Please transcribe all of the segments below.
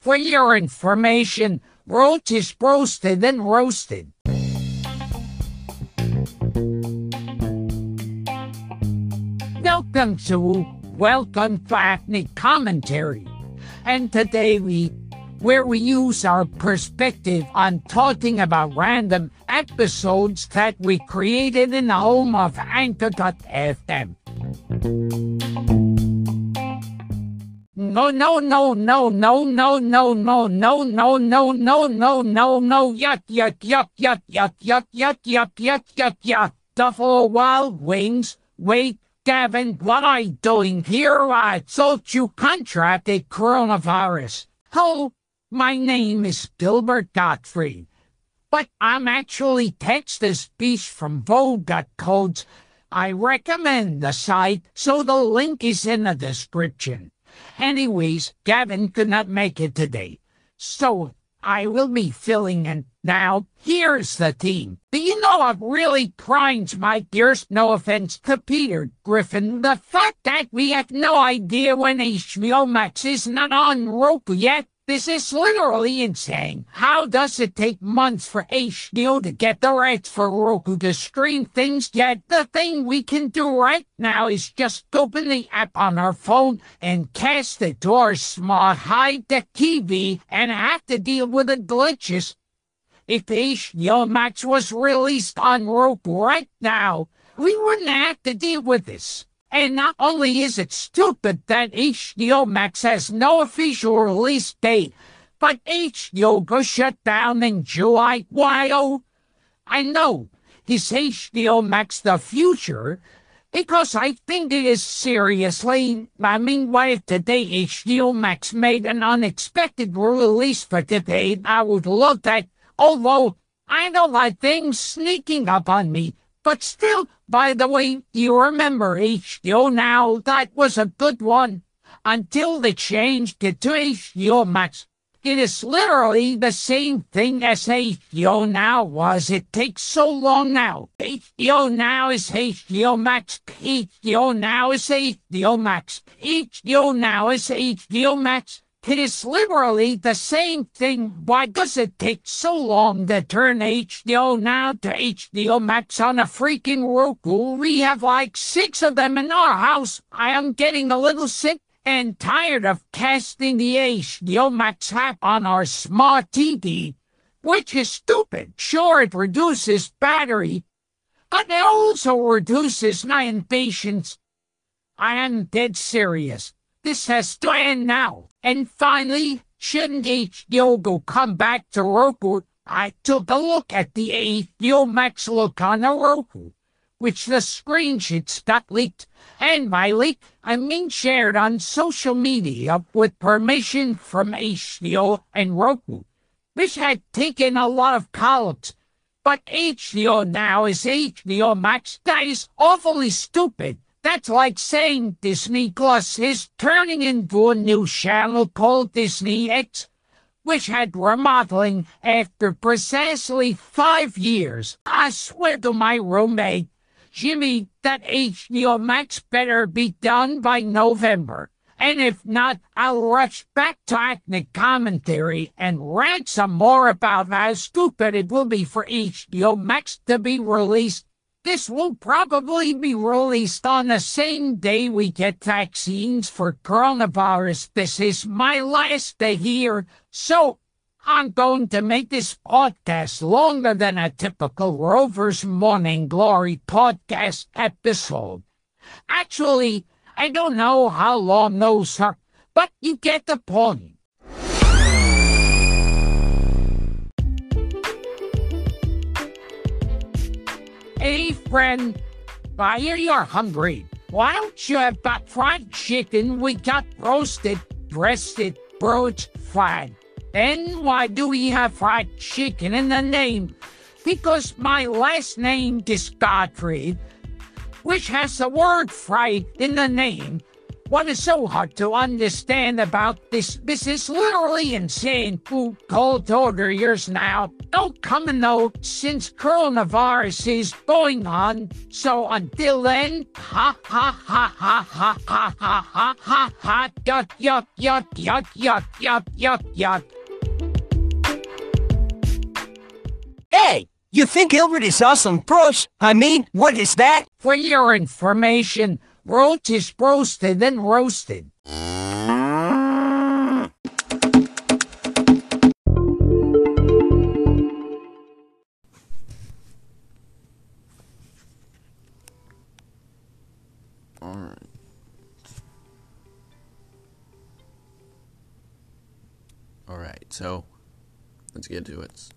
For your information, roach is roasted and roasted. Welcome to Apne Commentary. And today where we use our perspective on talking about random episodes that we created in the home of Anchor.fm. No, yuck. Buffalo Wild Wings, wait. Gavin, what are you doing here? I thought you contracted coronavirus. Hello, my name is Gilbert Gottfried, but I'm actually Texas speech from Vogue Codes. I recommend the site, so the link is in the description. Anyways, Gavin could not make it today, so I will be filling in. Now, here's the team. Do you know what really grinds my gears? No offense to Peter Griffin. The fact that we have no idea when HBO Max is not on Roku yet. This is literally insane. How does it take months for HBO to get the rights for Roku to stream things? Yet the thing we can do right now is just open the app on our phone and cast it to our smart high-tech TV and have to deal with the glitches. If HBO Max was released on Roku right now, we wouldn't have to deal with this. And not only is it stupid that HBO Max has no official release date, but HBO got shut down in July. Why, oh, I know. Is HBO Max the future? Because I think it is seriously. What if today HBO Max made an unexpected release for today? I would love that. Although, I know that thing's sneaking up on me, but still, by the way, you remember HBO Now? That was a good one, until they changed it to HBO Max. It is literally the same thing as HBO Now was. It takes so long now. HBO Now is HBO Max. HBO Now is HBO Max. HBO Now is HBO Max. It is literally the same thing. Why does it take so long to turn HBO Now to HBO Max on a freaking Roku? We have like 6 of them in our house. I am getting a little sick and tired of casting the HBO Max app on our smart TV, which is stupid. Sure, it reduces battery, but it also reduces my impatience. I am dead serious. This has to end now. And finally, shouldn't HBO come back to Roku? I took a look at the HBO Max look on the Roku, which the screenshots got leaked, and by leak, I mean shared on social media with permission from HBO and Roku, which had taken a lot of columns. But HBO Now is HBO Max. That is awfully stupid. That's like saying Disney Plus is turning into a new channel called Disney X, which had remodeling after precisely 5 years. I swear to my roommate, Jimmy, that HBO Max better be done by November. And if not, I'll rush back to Apne Commentary and rant some more about how stupid it will be for HBO Max to be released. This will probably be released on the same day we get vaccines for coronavirus. This is my last day here, so I'm going to make this podcast longer than a typical Rover's Morning Glory podcast episode. Actually, I don't know how long those are, but you get the point. Hey friend, I hear you're hungry. Why don't you have that fried chicken we got roasted, breasted, broached, fried? And why do we have fried chicken in the name? Because my last name is Godfrey, which has the word fried in the name. What is so hard to understand about this? This is literally insane. Food cold order years now. Don't come and know since coronavirus is going on. So until then, ha ha ha ha ha ha ha ha ha ha. Yuck yuck yuck yuck yuck yuck yuck yuck. Hey, you think Hilbert is awesome, bros? I mean, what is that? For your information. Roach is roasted and roasted. Alright. Alright, so let's get to it.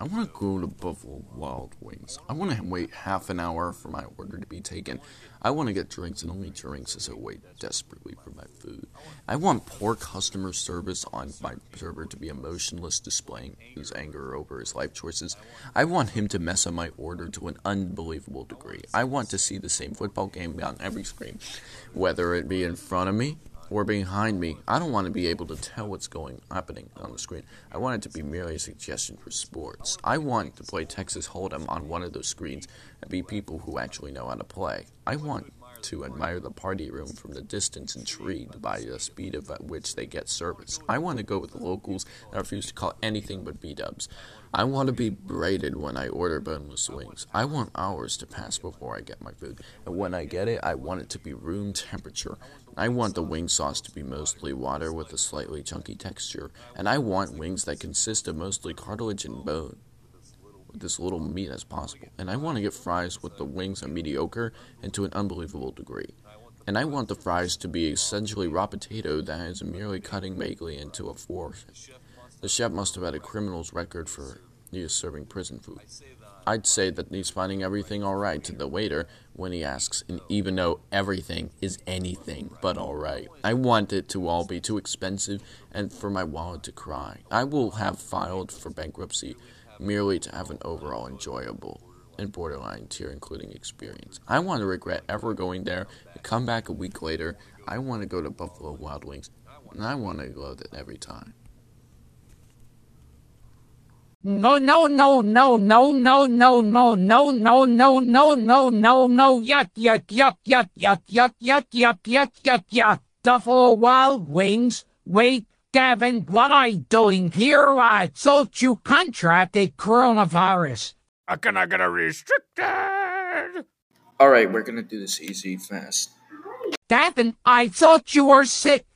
I want to go to Buffalo Wild Wings. I want to wait half an hour for my order to be taken. I want to get drinks and only drinks as I wait desperately for my food. I want poor customer service on my server to be emotionless, displaying his anger over his life choices. I want him to mess up my order to an unbelievable degree. I want to see the same football game on every screen, whether it be in front of me or behind me. I don't want to be able to tell what's happening on the screen. I want it to be merely a suggestion for sports. I want to play Texas Hold'em on one of those screens and be people who actually know how to play. I want to admire the party room from the distance, intrigued by the speed at which they get service. I want to go with the locals that refuse to call anything but B-dubs. I want to be braided when I order boneless wings. I want hours to pass before I get my food, and when I get it, I want it to be room temperature. I want the wing sauce to be mostly water with a slightly chunky texture, and I want wings that consist of mostly cartilage and bone, with as little meat as possible. And I want to get fries with the wings are mediocre and to an unbelievable degree. And I want the fries to be essentially raw potato that is merely cutting vaguely into a fork. The chef must have had a criminal's record for years serving prison food. I'd say that he's finding everything alright to the waiter when he asks, and even though everything is anything but alright. I want it to all be too expensive and for my wallet to cry. I will have filed for bankruptcy merely to have an overall enjoyable and borderline tear-including experience. I want to regret ever going there and come back a week later. I want to go to Buffalo Wild Wings, and I want to love it every time. No, no, no, no, no, no, no, no, no, no, no, no, no, no, no, yuck, yuck, yuck, yuck, yuck, yuck, yuck, yuck, yuck, yuck, yuck. Buffalo Wild Wings, wait. Gavin, what are you doing here? I thought you contracted coronavirus. I cannot get restricted. All right, we're going to do this easy fast. Gavin, I thought you were sick.